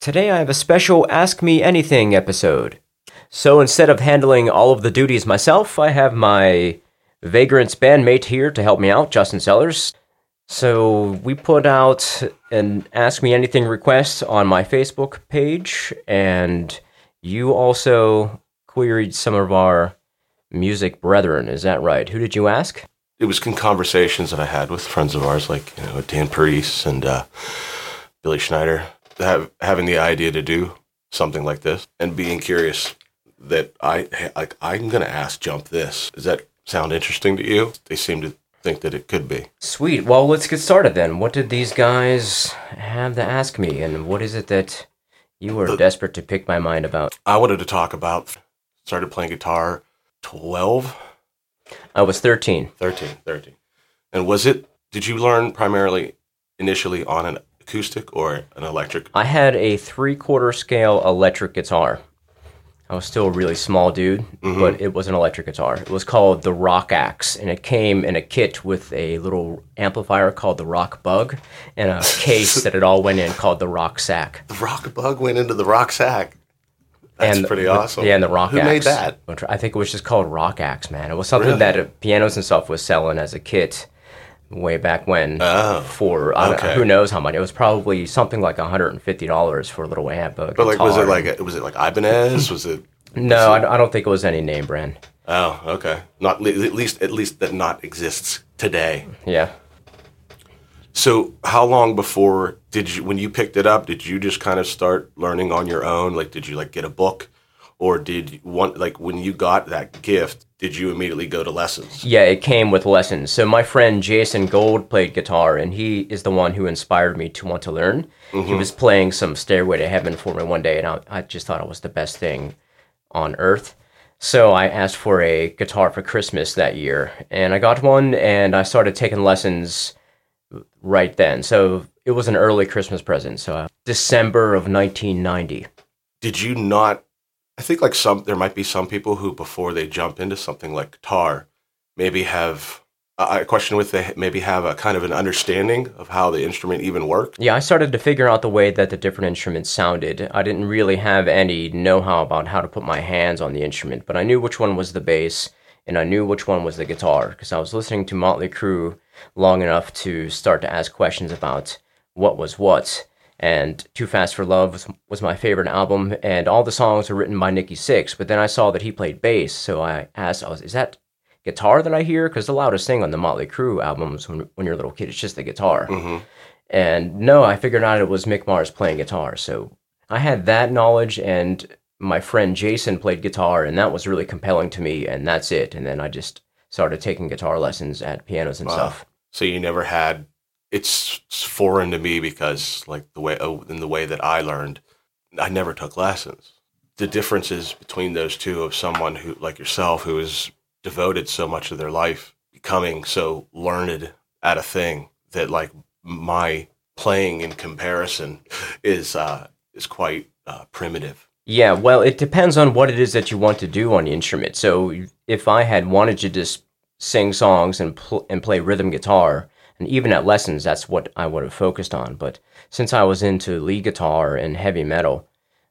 Today I have a special Ask Me Anything episode. So instead of handling all of the duties myself, I have my Vagrant's bandmate here to help me out, Justin Sellers. So we put out an Ask Me Anything request on my Facebook page, and you also queried some of our music brethren, is that right? Who did you ask? It was conversations that I had with friends of ours, like Dan Parise and Billy Schneider, having the idea to do something like this and being curious that I'm going to ask Jump this. Does that sound interesting to you? They seem to think that it could be. Sweet. Well, let's get started then. What did these guys have to ask me, and what is it that you were desperate to pick my mind about? I wanted to talk about, started playing guitar 12? I was 13. 13. And did you learn primarily initially on an acoustic or an electric? I had a 3/4 scale electric guitar. I was still a really small dude, but it was an electric guitar. It was called the Rock Axe, and it came in a kit with a little amplifier called the Rock Bug and a case that it all went in called the Rock Sack. The Rock Bug went into the Rock Sack. That's pretty awesome. Yeah, and the Rock Axe. Who made that? I think it was just called Rock Axe, man. It was something that pianos and stuff was selling as a kit way back when who knows how much. It was probably something like $150 for a little amp. But like, was it like Ibanez? I don't think it was any name brand. Oh, okay. At least that not exists today. Yeah. So how long before when you picked it up, did you just kind of start learning on your own? Like, did you like get a book, or when you got that gift, did you immediately go to lessons? Yeah, it came with lessons. So my friend Jason Gold played guitar, and he is the one who inspired me to want to learn. Mm-hmm. He was playing some Stairway to Heaven for me one day, and I just thought it was the best thing on earth. So I asked for a guitar for Christmas that year, and I got one, and I started taking lessons right then. So it was an early Christmas present, so December of 1990. Did you not... I think like there might be some people who before they jump into something like guitar, maybe have a question with they maybe have a kind of an understanding of how the instrument even works. Yeah, I started to figure out the way that the different instruments sounded. I didn't really have any know-how about how to put my hands on the instrument, but I knew which one was the bass and I knew which one was the guitar because I was listening to Motley Crue long enough to start to ask questions about what was what. And Too Fast for Love was my favorite album, and all the songs were written by Nikki Sixx, but then I saw that he played bass, so I asked, is that guitar that I hear? Because the loudest thing on the Motley Crue albums when you're a little kid, it's just the guitar. Mm-hmm. And no, I figured out it was Mick Mars playing guitar, so I had that knowledge, and my friend Jason played guitar, and that was really compelling to me, and that's it. And then I just started taking guitar lessons at pianos and stuff. So you never had... It's foreign to me because, like, the way that I learned, I never took lessons. The differences between those two of someone who, like yourself, who has devoted so much of their life becoming so learned at a thing that, like, my playing in comparison is quite primitive. Yeah, well, it depends on what it is that you want to do on the instrument. So if I had wanted to just sing songs and play rhythm guitar. And even at lessons, that's what I would have focused on. But since I was into lead guitar and heavy metal,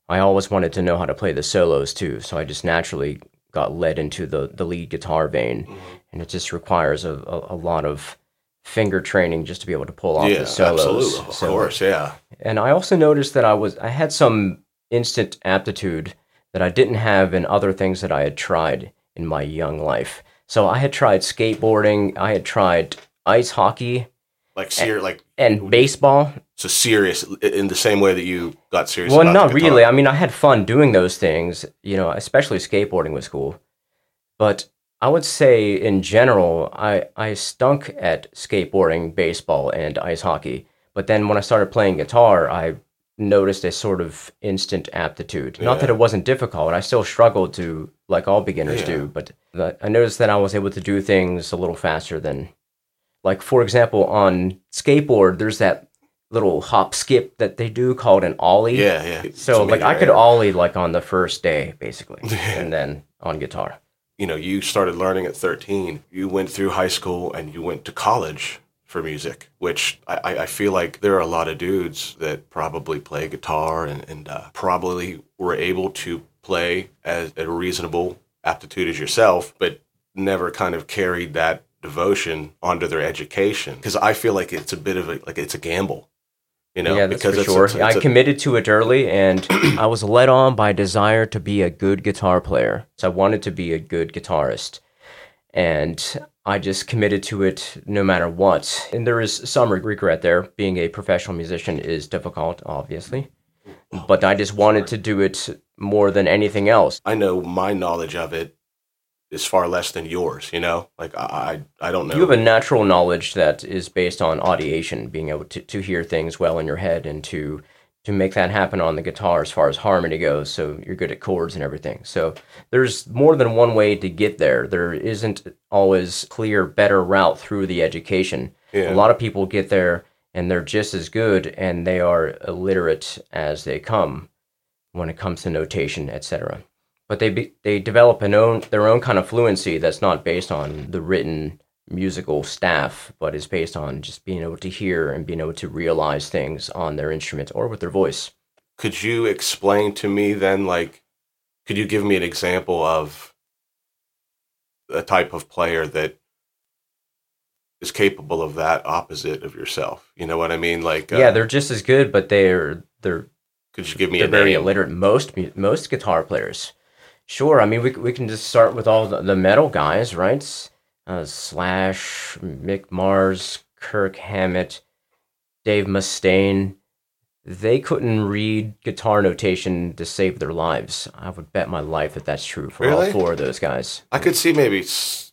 I always wanted to know how to play the solos too. So I just naturally got led into the lead guitar vein. And it just requires a lot of finger training just to be able to pull off the solos. Absolutely. Of course. And I also noticed that I had some instant aptitude that I didn't have in other things that I had tried in my young life. So I had tried skateboarding. I had tried... ice hockey, and baseball. So serious in the same way that you got serious. Well, not really. I mean, I had fun doing those things. Especially skateboarding was cool. But I would say, in general, I stunk at skateboarding, baseball, and ice hockey. But then when I started playing guitar, I noticed a sort of instant aptitude. Yeah. Not that it wasn't difficult. I still struggled to, like all beginners do. But I noticed that I was able to do things a little faster than. Like, for example, on skateboard, there's that little hop skip that they do called an ollie. Yeah. So, like, I could ollie, like, on the first day, basically, and then on guitar. You started learning at 13. You went through high school and you went to college for music, which I feel like there are a lot of dudes that probably play guitar and probably were able to play as a reasonable aptitude as yourself, but never kind of carried that devotion onto their education. Because I feel like it's a bit of a, like, it's a gamble. You know, yeah, that's because for sure. I committed to it early, and I was led on by a desire to be a good guitar player. So I wanted to be a good guitarist, and I just committed to it no matter what. And there is some regret there. Being a professional musician is difficult, obviously, but I just wanted to do it more than anything else. I know my knowledge of it is far less than yours, you know? Like, I don't know. You have a natural knowledge that is based on audiation, being able to hear things well in your head and to make that happen on the guitar as far as harmony goes, so you're good at chords and everything. So there's more than one way to get there. There isn't always clear, better route through the education. Yeah. A lot of people get there, and they're just as good, and they are illiterate as they come when it comes to notation, etc. But they develop their own kind of fluency that's not based on the written musical staff, but is based on just being able to hear and being able to realize things on their instrument or with their voice. Could you explain to me then, like, could you give me an example of a type of player that is capable of that opposite of yourself? You know what I mean? Like, yeah, they're just as good, but they're. Could you give me a name? They're very illiterate. Most guitar players. Sure, I mean, we can just start with all the metal guys, right? Slash, Mick Mars, Kirk Hammett, Dave Mustaine. They couldn't read guitar notation to save their lives. I would bet my life that that's true for all four of those guys. I could see maybe Slash,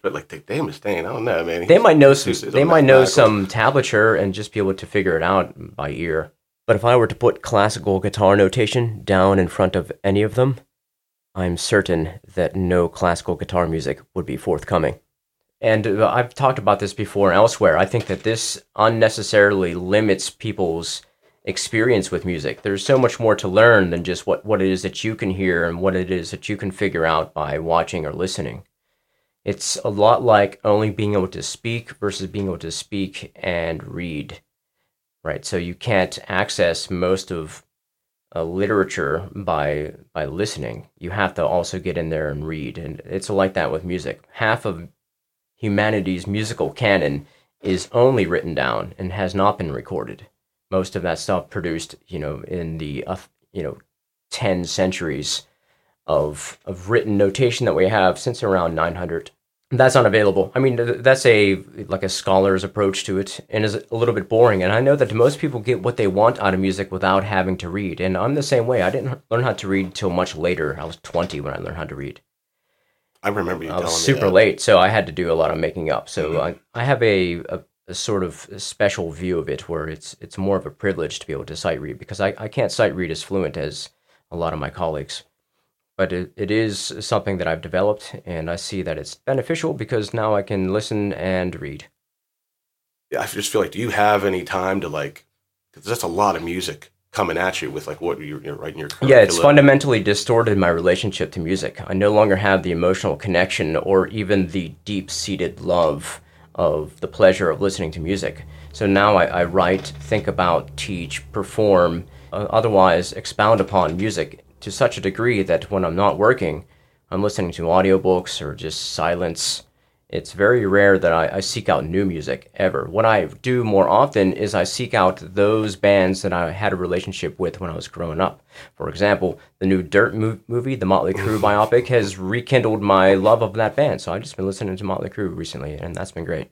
but like Dave Mustaine, I don't know, man. They might know some tablature and just be able to figure it out by ear. But if I were to put classical guitar notation down in front of any of them, I'm certain that no classical guitar music would be forthcoming. And I've talked about this before elsewhere. I think that this unnecessarily limits people's experience with music. There's so much more to learn than just what it is that you can hear and what it is that you can figure out by watching or listening. It's a lot like only being able to speak versus being able to speak and read. Right, so you can't access most of literature by listening. You have to also get in there and read, and it's like that with music. Half of humanity's musical canon is only written down and has not been recorded. Most of that stuff produced, you know, in the 10 centuries of written notation that we have since around 900. That's not available. I mean, that's a scholar's approach to it, and is a little bit boring. And I know that most people get what they want out of music without having to read. And I'm the same way. I didn't learn how to read till much later. I was 20 when I learned how to read. I remember you telling me that. I was super late, so I had to do a lot of making up. So mm-hmm. I have a sort of special view of it, where it's more of a privilege to be able to sight read, because I can't sight read as fluent as a lot of my colleagues. But it is something that I've developed, and I see that it's beneficial because now I can listen and read. Yeah, I just feel like, do you have any time to, like, because that's a lot of music coming at you with, like, what you're writing your curriculum. Yeah, it's fundamentally distorted my relationship to music. I no longer have the emotional connection or even the deep-seated love of the pleasure of listening to music. So now I write, think about, teach, perform, otherwise expound upon music to such a degree that when I'm not working, I'm listening to audiobooks or just silence. It's very rare that I seek out new music ever. What I do more often is I seek out those bands that I had a relationship with when I was growing up. For example, the new Dirt movie, the Motley Crue biopic, has rekindled my love of that band. So I've just been listening to Motley Crue recently, and that's been great.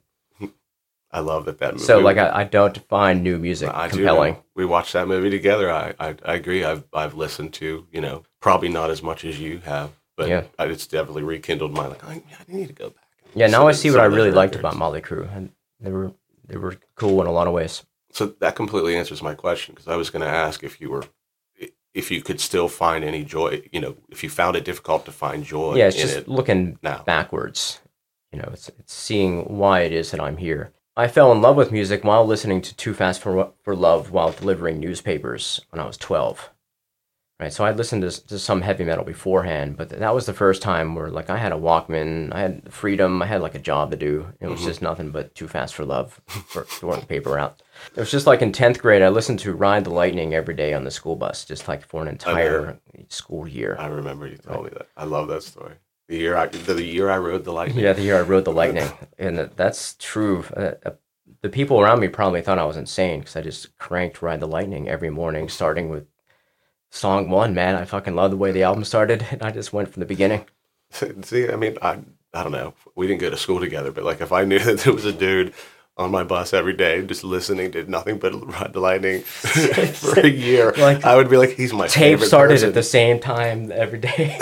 I love that movie. So, like, I don't find new music compelling. Do. We watched that movie together. I agree. I've listened to, you know, probably not as much as you have, but yeah. It's definitely rekindled my, like, I need to go back. Yeah, now I see what I really liked about Motley Crue. And they were cool in a lot of ways. So that completely answers my question, because I was going to ask if you could still find any joy, you know, if you found it difficult to find joy. Yeah, it's just looking backwards. You know, it's seeing why it is that I'm here. I fell in love with music while listening to Too Fast for Love while delivering newspapers when I was 12. Right, so I listened to some heavy metal beforehand, but that was the first time where, like, I had a Walkman, I had freedom, I had, like, a job to do. It was just nothing but Too Fast for Love, for the paper route. It was just, like, in 10th grade, I listened to Ride the Lightning every day on the school bus, just, like, for an entire school year. I remember you told me that. I love that story. The year I rode the Lightning. Yeah, the year I rode the Lightning. And that's true. The people around me probably thought I was insane, because I just cranked Ride the Lightning every morning, starting with song one, man. I fucking love the way the album started, and I just went from the beginning. See, I mean, I don't know. We didn't go to school together, but, like, if I knew that there was a dude on my bus every day just listening to nothing but Ride the Lightning for a year, like, I would be like, he's my favorite person. Tape started at the same time every day.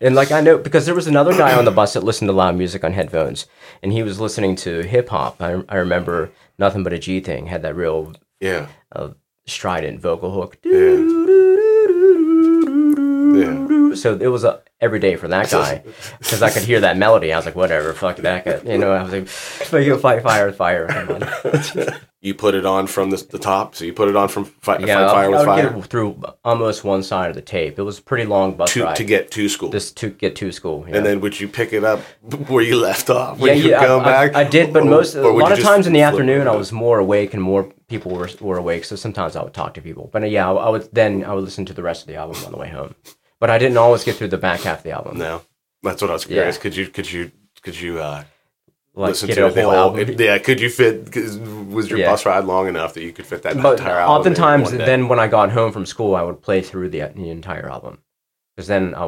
And, like, I know, because there was another guy on the bus that listened to loud music on headphones, and he was listening to hip-hop. I remember Nothing But a G Thing had that real strident vocal hook. Yeah. So it was every day for that guy, because I could hear that melody. I was like, whatever, fuck that guy. You know, I was like, you'll fight fire. Come on. You put it on from the top, so you put it on from fire with fire? Get through almost one side of the tape. It was a pretty long bus ride. To get to school. Yeah. And then would you pick it up where you left off? Would you come back? I did, but a lot of times in the afternoon, I was more awake and more people were awake, so sometimes I would talk to people. But yeah, I would listen to the rest of the album on the way home. But I didn't always get through the back half of the album. No, that's what I was curious. Yeah. Could you like, listen to the whole album? Was your bus ride long enough that you could fit that entire album? Oftentimes, then when I got home from school, I would play through the entire album, because then it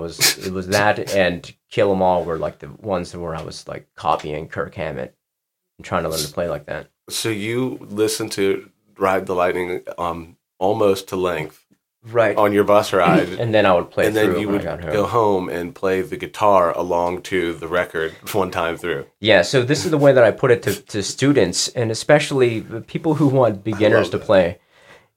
was that and Kill 'em All were like the ones where I was like copying Kirk Hammett and trying to learn to play like that. So you listened to Ride the Lightning almost to length. Right. On your bus ride. And then I would play through. And then you would go home and play the guitar along to the record one time through. Yeah, so this is the way that I put it to students, and especially people who want beginners to play,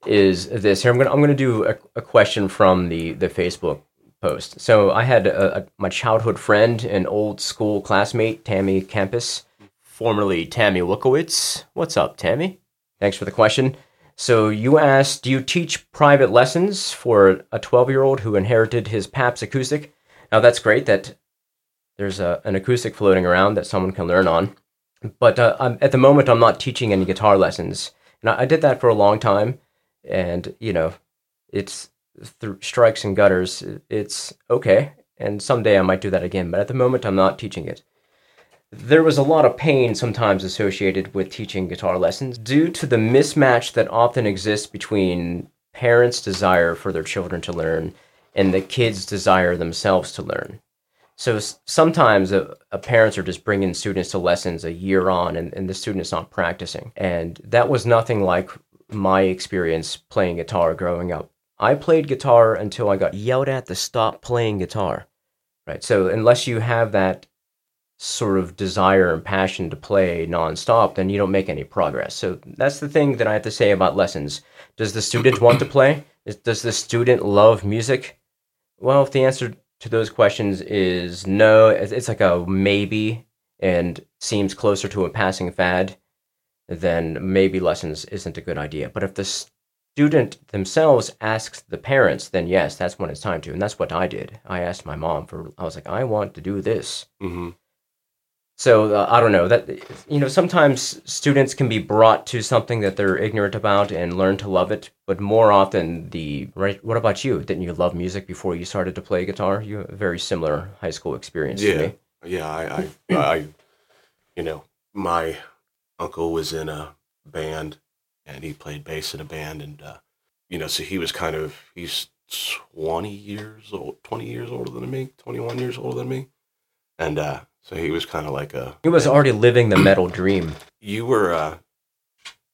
is this. Here, I'm going to do a question from the Facebook post. So I had my childhood friend and old school classmate, Tammy Campus, formerly Tammy Lukowitz. What's up, Tammy? Thanks for the question. So you asked, do you teach private lessons for a 12-year-old who inherited his pap's acoustic? Now, that's great that there's an acoustic floating around that someone can learn on. But at the moment, I'm not teaching any guitar lessons. And I did that for a long time. And, you know, it's through strikes and gutters. It's okay. And someday I might do that again. But at the moment, I'm not teaching it. There was a lot of pain sometimes associated with teaching guitar lessons due to the mismatch that often exists between parents' desire for their children to learn and the kids' desire themselves to learn. So sometimes parents are just bringing students to lessons a year on and the student's not practicing. And that was nothing like my experience playing guitar growing up. I played guitar until I got yelled at to stop playing guitar. Right. So unless you have that sort of desire and passion to play nonstop, then you don't make any progress. So that's the thing that I have to say about lessons. Does the student want to play? Does the student love music? Well, if the answer to those questions is no, it's like a maybe and seems closer to a passing fad, then maybe lessons isn't a good idea. But if the student themselves asks the parents, then yes, that's when it's time to. And that's what I did. I asked my mom I was like, I want to do this. Mm-hmm. So I don't know that, you know, sometimes students can be brought to something that they're ignorant about and learn to love it. But more often what about you? Didn't you love music before you started to play guitar? You have a very similar high school experience to me. Yeah. I, you know, my uncle was in a band and he played bass in a band. And, you know, so he's 20 years older than me, 21 years older than me. And, so he was kind of like He was already living the metal dream. You were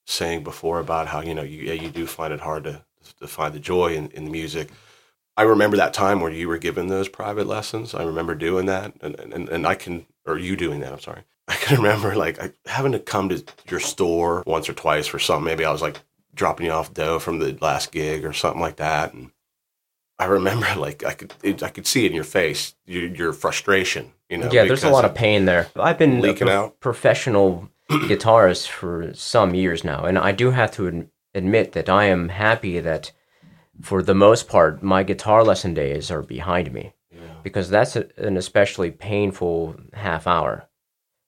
saying before about how, you know, you do find it hard to find the joy in the music. I remember that time where you were given those private lessons. I remember doing that, and you doing that, I'm sorry. I can remember, like, having to come to your store once or twice for something. Maybe I was, like, dropping you off dough from the last gig or something like that, and I remember, like, I could see it in your face, your frustration, you know. Yeah, there's a lot of pain there. I've been a professional guitarist for some years now, and I do have to admit that I am happy that for the most part, my guitar lesson days are behind me. Yeah. Because that's an especially painful half hour.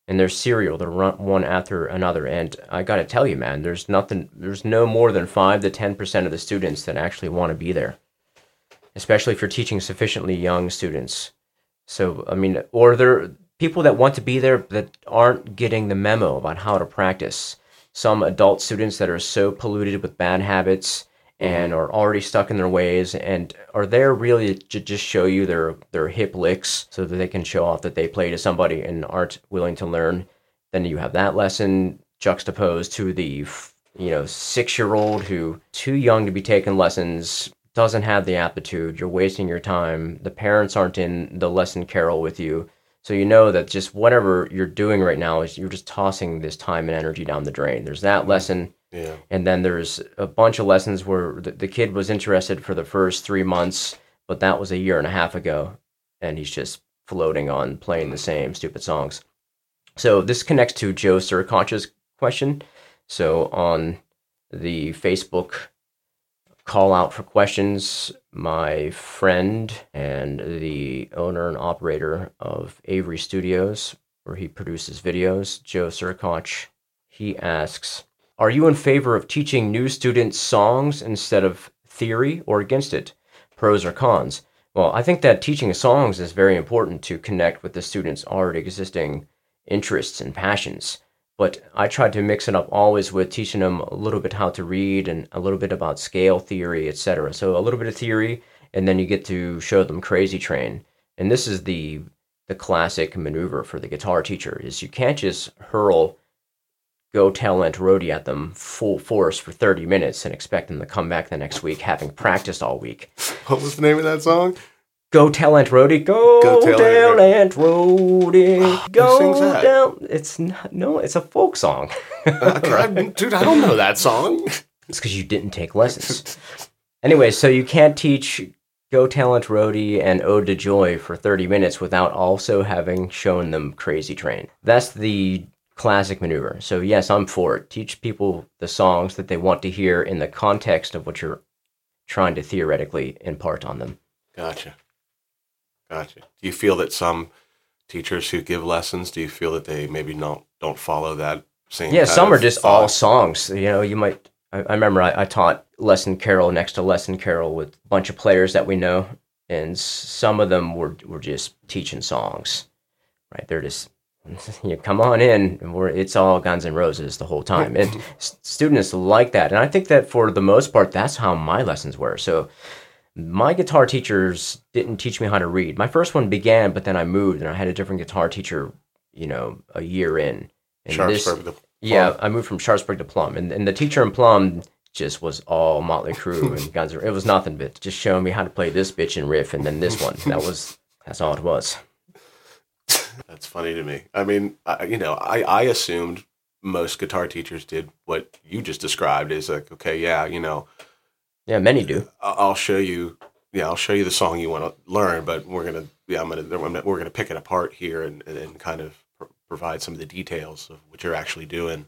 And they're serial. They're one after another. And I got to tell you, man, there's no more than 5 to 10% of the students that actually want to be there, especially if you're teaching sufficiently young students. So, I mean, or they're people that want to be there that aren't getting the memo about how to practice. Some adult students that are so polluted with bad habits and are already stuck in their ways and are there really to just show you their hip licks so that they can show off that they play to somebody and aren't willing to learn. Then you have that lesson juxtaposed to the, 6-year-old who too young to be taking lessons, doesn't have the aptitude, you're wasting your time, the parents aren't in the lesson carol with you. So you know that just whatever you're doing right now is you're just tossing this time and energy down the drain. There's that lesson. Yeah. And then there's a bunch of lessons where the kid was interested for the first 3 months, but that was a year and a half ago, and he's just floating on playing the same stupid songs. So this connects to Joe Surconch's question. So on the Facebook call out for questions, my friend and the owner and operator of Avery Studios, where he produces videos, Joe Surconch, he asks, are you in favor of teaching new students songs instead of theory or against it? Pros or cons? Well, I think that teaching songs is very important to connect with the students' already existing interests and passions. But I tried to mix it up always with teaching them a little bit how to read and a little bit about scale theory, etc. So a little bit of theory, and then you get to show them Crazy Train. And this is the classic maneuver for the guitar teacher, is you can't just hurl Go Tell Aunt Rhody at them full force for 30 minutes and expect them to come back the next week having practiced all week. What was the name of that song? Go Tell Aunt Rhody, go tell Aunt Rhody, go who sings that? Down. It's not, no, it's a folk song. Right? Dude, I don't know that song. It's because you didn't take lessons. Anyway, so you can't teach Go Tell Aunt Rhody and Ode to Joy for 30 minutes without also having shown them Crazy Train. That's the classic maneuver. So yes, I'm for it. Teach people the songs that they want to hear in the context of what you're trying to theoretically impart on them. Gotcha. Do you feel that some teachers who give lessons, do you feel that they maybe don't follow that same? Yeah, some are just all songs. You know, you might. I remember I taught lesson carol next to lesson carol with a bunch of players that we know, and some of them were just teaching songs, right? They're just come on in, and it's all Guns N' Roses the whole time. And students like that, and I think that for the most part, that's how my lessons were. So. My guitar teachers didn't teach me how to read. My first one began, but then I moved, and I had a different guitar teacher, a year in. And Sharpsburg to Plum. Yeah, I moved from Sharpsburg to Plum. And the teacher in Plum just was all Motley Crue and Guns N' Roses. It was nothing but just showing me how to play this bitch and riff and then this one. That's all it was. That's funny to me. I mean, I assumed most guitar teachers did what you just described is like, okay, yeah, Yeah, many do. I'll show you the song you want to learn, but we're gonna pick it apart here and kind of provide some of the details of what you're actually doing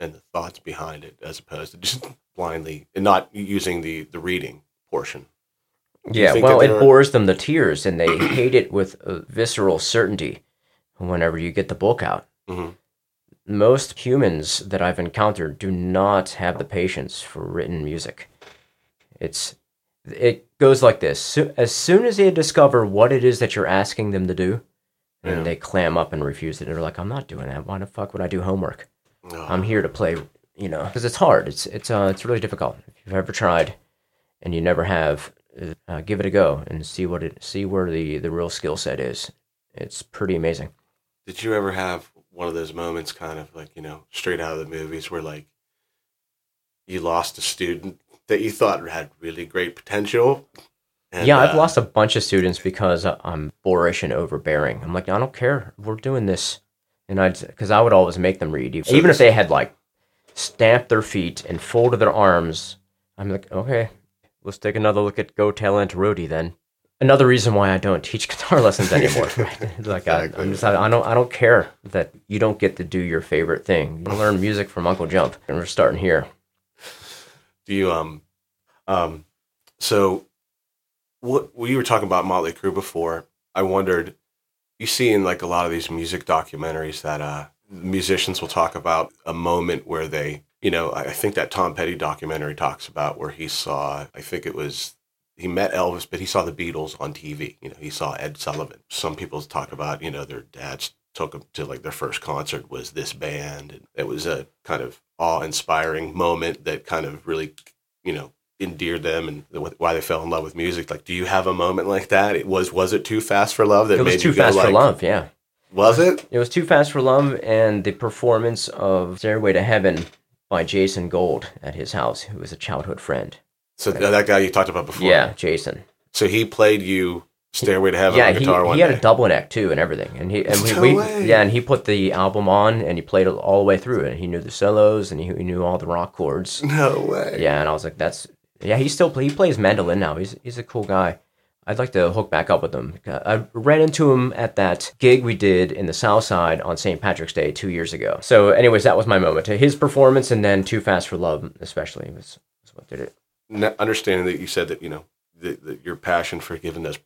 and the thoughts behind it, as opposed to just blindly and not using the reading portion. Yeah, well, it bores them to tears, and they hate it with a visceral certainty. Whenever you get the book out, mm-hmm. Most humans that I've encountered do not have the patience for written music. It goes like this. As soon as they discover what it is that you're asking them to do, and they clam up and refuse it. They're like, I'm not doing that. Why the fuck would I do homework? Oh. I'm here to play, because it's hard. It's really difficult. If you've ever tried and you never have, give it a go and see where the real skill set is. It's pretty amazing. Did you ever have one of those moments kind of like, straight out of the movies where like you lost a student that you thought had really great potential? And, I've lost a bunch of students because I'm boorish and overbearing. I'm like, I don't care. We're doing this. And because I would always make them read. Even if they had, stamped their feet and folded their arms, I'm like, okay, let's take another look at Go Tell Aunt Rhody then. Another reason why I don't teach guitar lessons anymore. Right? Exactly. I don't care that you don't get to do your favorite thing. You learn music from Uncle Jump, and we're starting here. Do you So what we were talking about Motley Crue before, I wondered, you see in like a lot of these music documentaries that musicians will talk about a moment where they, you know, I think that Tom Petty documentary talks about where he saw, I think it was, he met Elvis, but he saw the Beatles on TV. You know, he saw Ed Sullivan. Some people talk about, you know, their dads took them to like their first concert was this band. And it was a kind of awe-inspiring moment that kind of really, you know, endeared them and why they fell in love with music. Like, do you have a moment like that? Was it Too Fast for Love that made you go like... It was Too Fast for Love, yeah. Was it? It was Too Fast for Love and the performance of Stairway to Heaven by Jason Gold at his house, who was a childhood friend. So that guy you talked about before? Yeah, Jason. So he played you Stairway to Heaven on guitar one day? Yeah, he had a double neck, too, and everything. And he put the album on, and he played it all the way through, and he knew the solos, and he knew all the rock chords. No way. Yeah, and I was like, that's... Yeah, he plays mandolin now. He's a cool guy. I'd like to hook back up with him. I ran into him at that gig we did in the South Side on St. Patrick's Day 2 years ago. So anyways, that was my moment. His performance and then Too Fast for Love, especially, was what did it. Now, understanding that you said that, you know, that your passion for giving those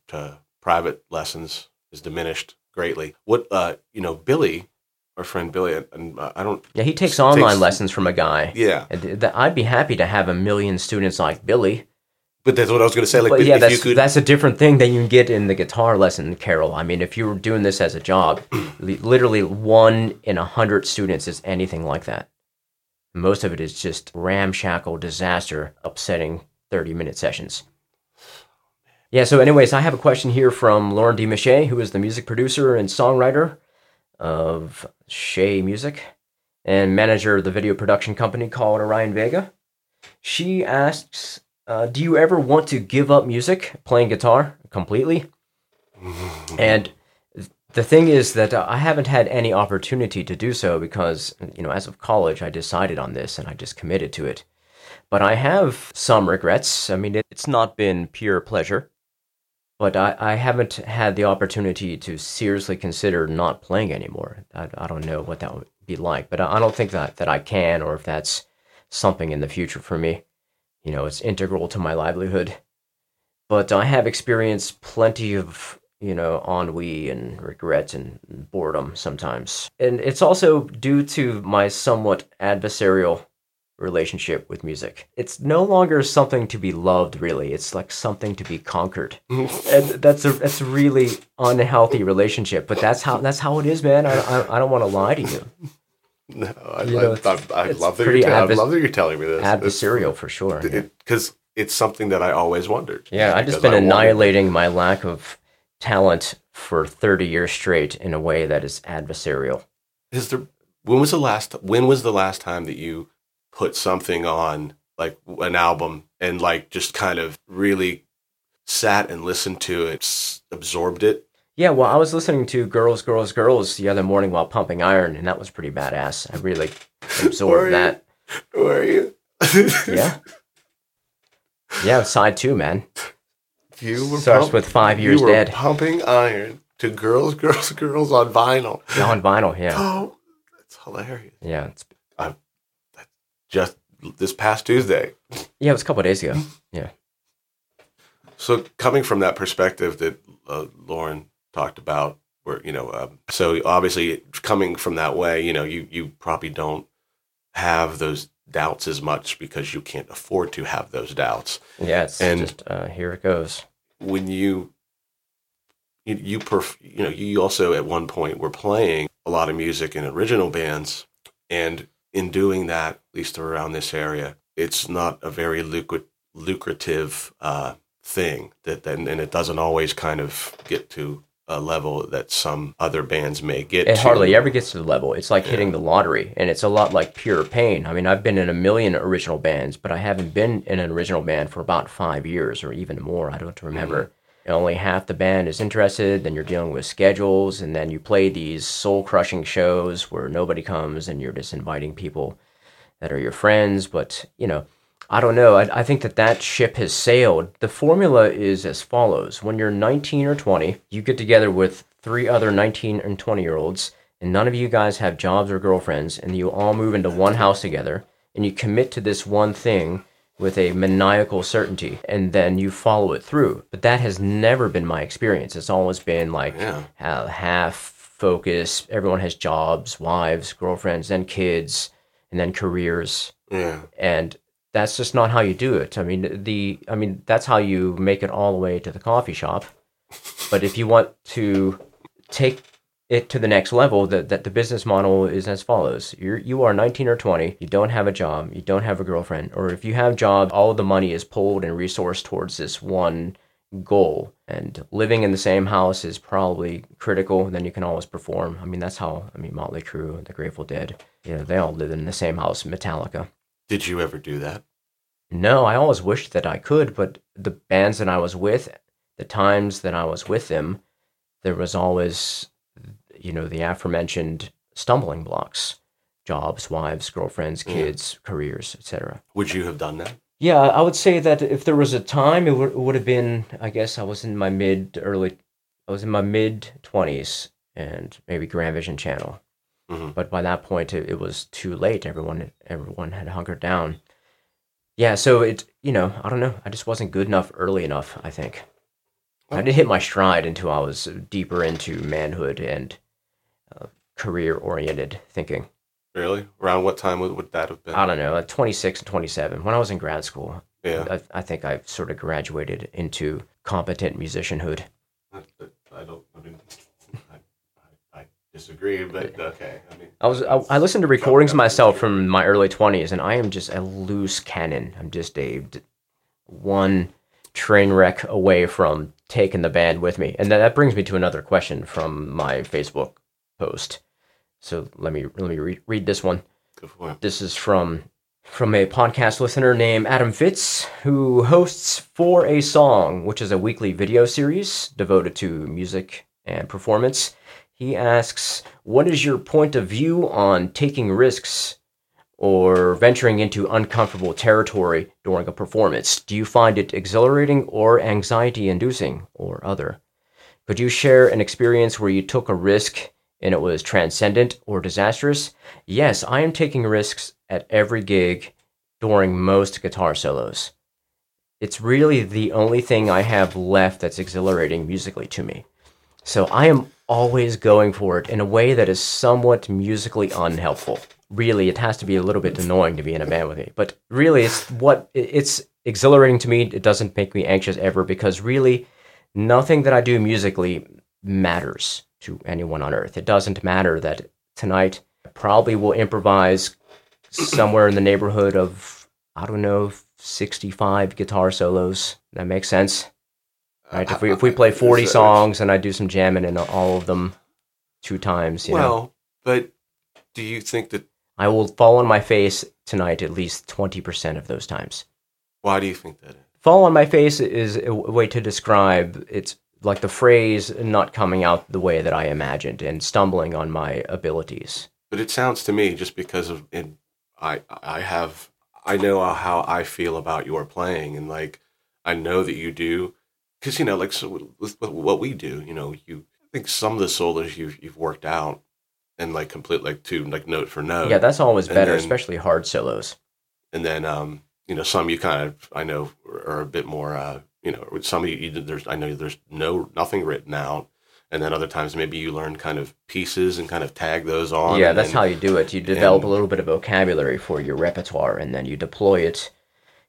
private lessons is diminished greatly. What, you know, Billy... Our friend Billy, and I don't... Yeah, he takes online lessons from a guy. Yeah. I'd be happy to have a million students like Billy. But that's what I was going to say. Like, but yeah, that's a different thing than you can get in the guitar lesson, Carol. I mean, if you were doing this as a job, literally 1 in 100 students is anything like that. Most of it is just ramshackle, disaster, upsetting 30-minute sessions. Yeah, so anyways, I have a question here from Lauren DeMache, who is the music producer and songwriter of Shea Music and manager of the video production company called Orion Vega. She asks, do you ever want to give up music, playing guitar, completely? And the thing is that I haven't had any opportunity to do so because, you know, as of college, I decided on this and I just committed to it. But I have some regrets. I mean, it's not been pure pleasure. But I haven't had the opportunity to seriously consider not playing anymore. I don't know what that would be like, but I don't think that I can, or if that's something in the future for me. You know, it's integral to my livelihood. But I have experienced plenty of, you know, ennui and regret and boredom sometimes. And it's also due to my somewhat adversarial relationship with music. It's no longer something to be loved, really. It's like something to be conquered. And that's a really unhealthy relationship, but that's how it is, man. I don't want to lie to you. No, I love that you're telling me this. Adversarial, for sure. Because it's something that I always wondered. Yeah, I've just been annihilating my lack of talent for 30 years straight in a way that is adversarial. When was the last time that you put something on, like an album, and like just kind of really sat and listened to it, absorbed it? Yeah, well, I was listening to Girls, Girls, Girls the other morning while pumping iron, and that was pretty badass. I really absorbed that. Where are you? Yeah. Yeah, side two, man. Starts with 5 years you were dead. Pumping iron to Girls, Girls, Girls on vinyl. Yeah, on vinyl, yeah. Oh, that's hilarious. Yeah, just this past Tuesday. Yeah, it was a couple of days ago. Yeah. So coming from that perspective that Lauren talked about, where, you know, so obviously coming from that way, you know, you probably don't have those doubts as much because you can't afford to have those doubts. Yeah, it's just here it goes. When you also at one point were playing a lot of music in original bands, and in doing that, at least around this area, it's not a very lucrative thing, and it doesn't always kind of get to a level that some other bands may get to. It hardly ever gets to the level. It's like hitting the lottery, and it's a lot like pure pain. I mean, I've been in a million original bands, but I haven't been in an original band for about 5 years or even more. I don't remember. Mm-hmm. Only half the band is interested, then you're dealing with schedules, and then you play these soul-crushing shows where nobody comes, and you're just inviting people that are your friends. But, you know, I don't know. I think that ship has sailed. The formula is as follows. When you're 19 or 20, you get together with 3 other 19 and 20-year-olds, and none of you guys have jobs or girlfriends, and you all move into one house together, and you commit to this one thing with a maniacal certainty, and then you follow it through. But that has never been my experience. It's always been like half focus. Everyone has jobs, wives, girlfriends, then kids, and then careers. Yeah. And that's just not how you do it. I mean, that's how you make it all the way to the coffee shop. But if you want to take it to the next level, that the business model is as follows. You are 19 or 20, you don't have a job, you don't have a girlfriend, or if you have a job, all of the money is pulled and resourced towards this one goal. And living in the same house is probably critical, and then you can always perform. I mean, that's how, Motley Crue, The Grateful Dead, they all live in the same house, Metallica. Did you ever do that? No, I always wished that I could, but the bands that I was with, the times that I was with them, there was always... the aforementioned stumbling blocks, jobs, wives, girlfriends, kids, careers, etc. Would you have done that? Yeah, I would say that if there was a time, it would have been, I guess I was in my mid-20s and maybe Grand Vision Channel. Mm-hmm. But by that point, it was too late. Everyone had hunkered down. Yeah, so I don't know. I just wasn't good enough early enough, I think. I didn't hit my stride until I was deeper into manhood and career-oriented thinking. Really? Around what time would that have been? I don't know, 26 and 27. When I was in grad school, I think I sort of graduated into competent musicianhood. I disagree, but okay. I listened to recordings myself from my early 20s, and I am just a loose cannon. I'm just one train wreck away from taking the band with me. And that brings me to another question from my Facebook post. So let me read this one. Go for it. This is from a podcast listener named Adam Fitz, who hosts For a Song, which is a weekly video series devoted to music and performance. He asks, what is your point of view on taking risks or venturing into uncomfortable territory during a performance? Do you find it exhilarating or anxiety-inducing or other? Could you share an experience where you took a risk and it was transcendent or disastrous? Yes, I am taking risks at every gig during most guitar solos. It's really the only thing I have left that's exhilarating musically to me. So I am always going for it in a way that is somewhat musically unhelpful. Really, it has to be a little bit annoying to be in a band with me. But really, it's exhilarating to me. It doesn't make me anxious ever, because really, nothing that I do musically matters to anyone on earth. It doesn't matter that tonight I probably will improvise somewhere in the neighborhood of, 65 guitar solos. That makes sense, right? If we play 40 songs and I do some jamming in all of them 2 times, but do you think that I will fall on my face tonight at least 20% of those times? Why do you think that is? Fall on my face is a way to describe, it's like the phrase not coming out the way that I imagined and stumbling on my abilities. But it sounds to me, just because of it, I know how I feel about your playing, and like I know that you do, because with what we do, I think some of the solos you've worked out and like complete to note for note. Yeah, that's always better, especially hard solos. And then some you kind of are a bit more some of you there's nothing written out, and then other times maybe you learn kind of pieces and kind of tag those on. Yeah, that's how you do it. You develop a little bit of vocabulary for your repertoire, and then you deploy it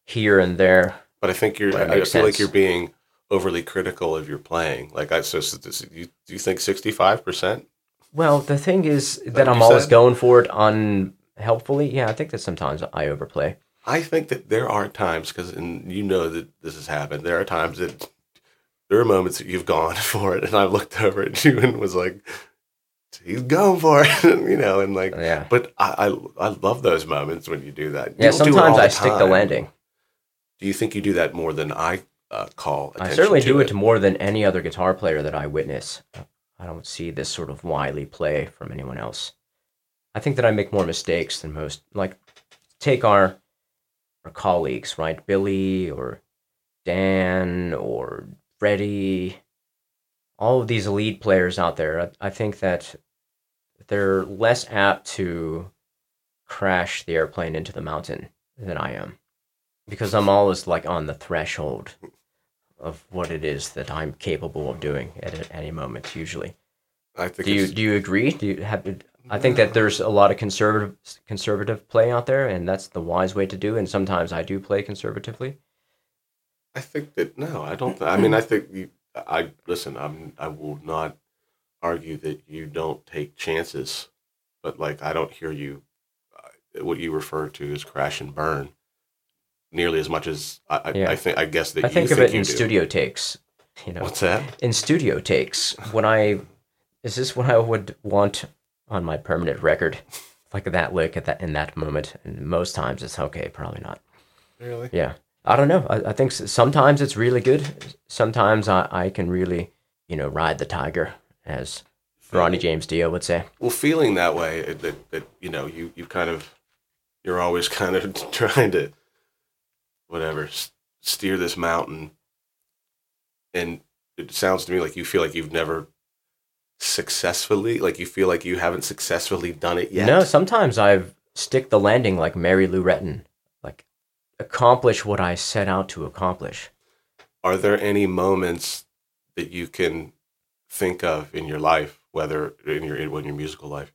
here and there. But I think I feel like you're being overly critical of your playing. Do you think 65%? Well, the thing is that I'm always going for it unhelpfully. Yeah, I think that sometimes I overplay. I think that there are times, and that this has happened, there are moments that you've gone for it, and I looked over at you and was like, he's going for it, Yeah. But I love those moments when you do that. You sometimes I stick the landing. Do you think you do that more than I call attention to? I certainly do it more than any other guitar player that I witness. I don't see this sort of wily play from anyone else. I think that I make more mistakes than most. Like, take our colleagues, right? Billy or Dan or Freddie, all of these elite players out there. I think that they're less apt to crash the airplane into the mountain than I am. because I'm always like on the threshold of what it is that I'm capable of doing at any moment. Usually, I think. Do you agree? I think that there's a lot of conservative play out there, and that's the wise way to do. And sometimes I do play conservatively. I think that no, I don't. I mean, I think you. I listen. I will not argue that you don't take chances, but like I don't hear you. What you refer to as crash and burn, nearly as much as I think. I guess that I think you of it in studio takes. You know what's that? In studio takes, is this what I would want on my permanent record, like that lick at that in that moment. And most times it's okay, probably not. Really? Yeah. I don't know. I think sometimes it's really good. Sometimes I can really, ride the tiger, as Ronnie James Dio would say. Well, feeling that way, that you kind of, you're always kind of trying to, steer this mountain. And it sounds to me like you feel like you've never successfully, like you feel like you haven't successfully done it yet. No, sometimes I've stick the landing like Mary Lou Retton. Accomplish what I set out to accomplish. Are there any moments that you can think of in your life, whether in your musical life,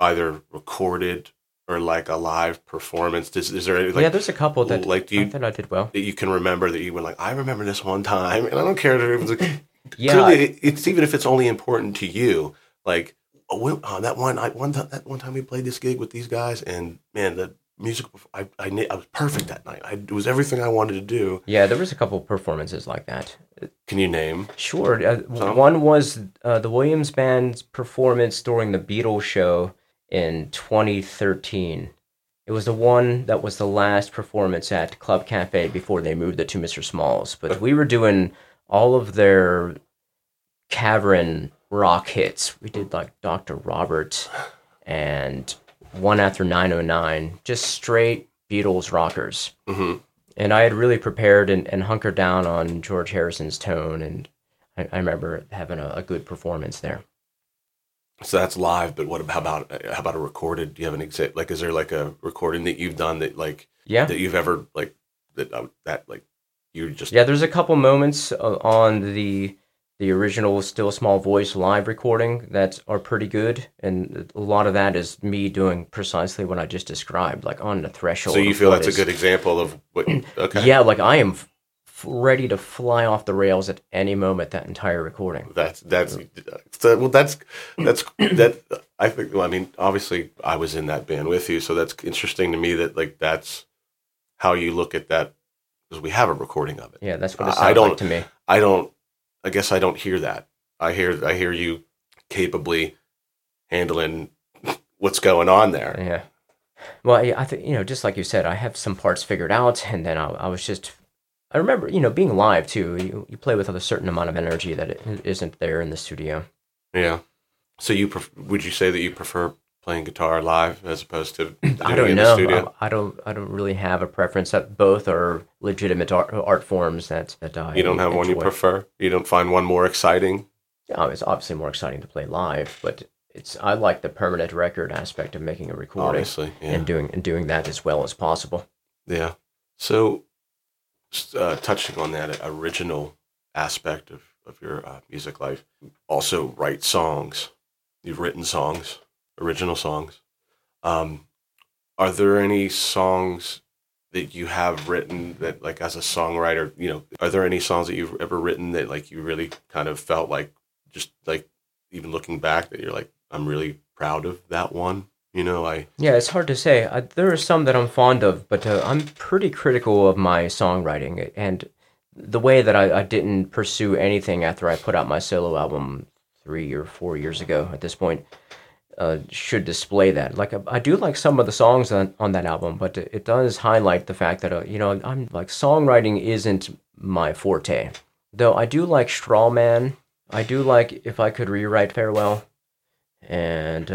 either recorded or like a live performance? Is there any, like, yeah? There's a couple that like that I did well that you can remember that you were like, I remember this one time, and I don't care if it was like, yeah. Clearly, it's even if it's only important to you, like that one time we played this gig with these guys, and man, the musical, I was perfect that night. It was everything I wanted to do. Yeah, there was a couple of performances like that. Can you name? Sure. One was the Williams Band's performance during the Beatles show in 2013. It was the one that was the last performance at Club Cafe before they moved it to Mr. Small's. But we were doing all of their cavern rock hits. We did like Dr. Robert and One After 909, just straight Beatles rockers. Mm-hmm. And I had really prepared and hunkered down on George Harrison's tone, and I remember having a good performance there. So that's live, but how about a recorded? Do you have an exit? Like, is there like a recording that you've done that like that you've ever like that like you just There's a couple moments on the original Still Small Voice live recording that are pretty good. And a lot of that is me doing precisely what I just described, like on the threshold. So you feel that's a good example of what... Okay. Yeah, like I am ready to fly off the rails at any moment, that entire recording. I mean, obviously I was in that band with you, so that's interesting to me that like, that's how you look at that, because we have a recording of it. Yeah, that's what it sounds like to me. I guess I don't hear that. I hear you capably handling what's going on there. Yeah. Well, I think just like you said, I have some parts figured out, and then I was just. I remember, being live too. You play with a certain amount of energy that it isn't there in the studio. Yeah. So would you say that you prefer playing guitar live as opposed to doing it in the studio? I don't really have a preference. That both are legitimate art forms that I You don't have enjoy. One you prefer? You don't find one more exciting? Yeah, it's obviously more exciting to play live, but I like the permanent record aspect of making a recording. Obviously, yeah. and doing that as well as possible. Yeah. So touching on that original aspect of your music life, also write songs. You've written songs. Original songs. Are there any songs that you have written that, like, as a songwriter, are there any songs that you've ever written that, like, you really kind of felt like, just like, even looking back, that you're like, I'm really proud of that one? Yeah, it's hard to say. There are some that I'm fond of, but I'm pretty critical of my songwriting and the way that I didn't pursue anything after I put out my solo album 3 or 4 years ago at this point. Should display that. Like I do like some of the songs on that album, but it does highlight the fact that I'm like songwriting isn't my forte. Though I do like Straw Man. I do like If I Could Rewrite Farewell, and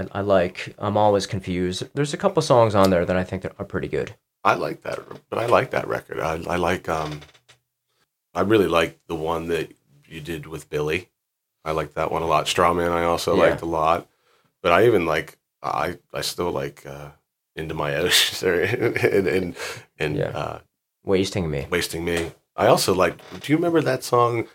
I like I'm Always Confused. There's a couple songs on there that I think that are pretty good. I like that record. I like I really like the one that you did with Billy. I like that one a lot. Strawman I also liked a lot. But I even like, I still like into my ocean Wasting Me. I also liked, do you remember that song?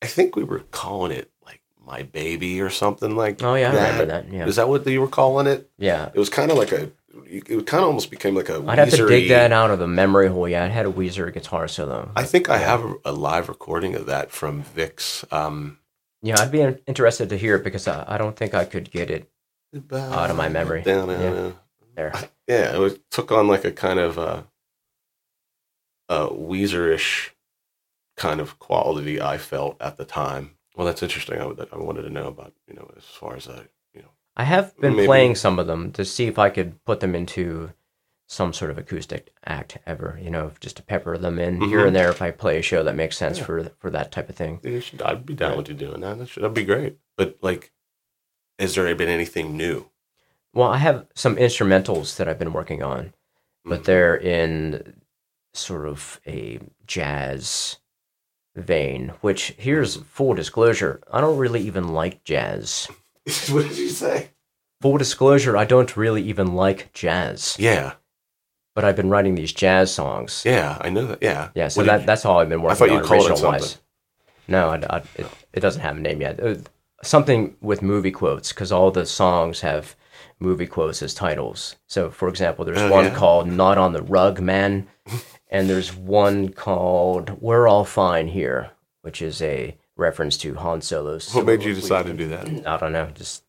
I think we were calling it like My Baby or something like that. Oh yeah, I remember that. Yeah. Is that what you were calling it? Yeah. It was kind of like a, it kind of almost became like a Weezer-y. I'd have to dig that out of the memory hole. Yeah, it had a Weezer guitar solo. I think I have a live recording of that from Vic's. Yeah, I'd be interested to hear it because I don't think I could get it out of my memory. It took on like a kind of a Weezer-ish kind of quality I felt at the time. Well, that's interesting. I wanted to know about, you know, as far as that. I have been playing some of them to see if I could put them into some sort of acoustic act ever, you know, just to pepper them in here and there if I play a show that makes sense for that type of thing. I'd be down with you doing that. That'd be great. But, like, has there been anything new? Well, I have some instrumentals that I've been working on, but they're in sort of a jazz vein, which, here's full disclosure, I don't really even like jazz. What did you say? Full disclosure, I don't really even like jazz. Yeah. But I've been writing these jazz songs. Yeah, I know that. Yeah. Yeah, so that's all I've been working on. I thought you called it something. No, it doesn't have a name yet. Something with movie quotes, because all the songs have movie quotes as titles. So, for example, there's one called Not on the Rug, Man, and there's one called We're All Fine Here, which is a reference to Han Solo's. What made you decide to do that? I don't know. Just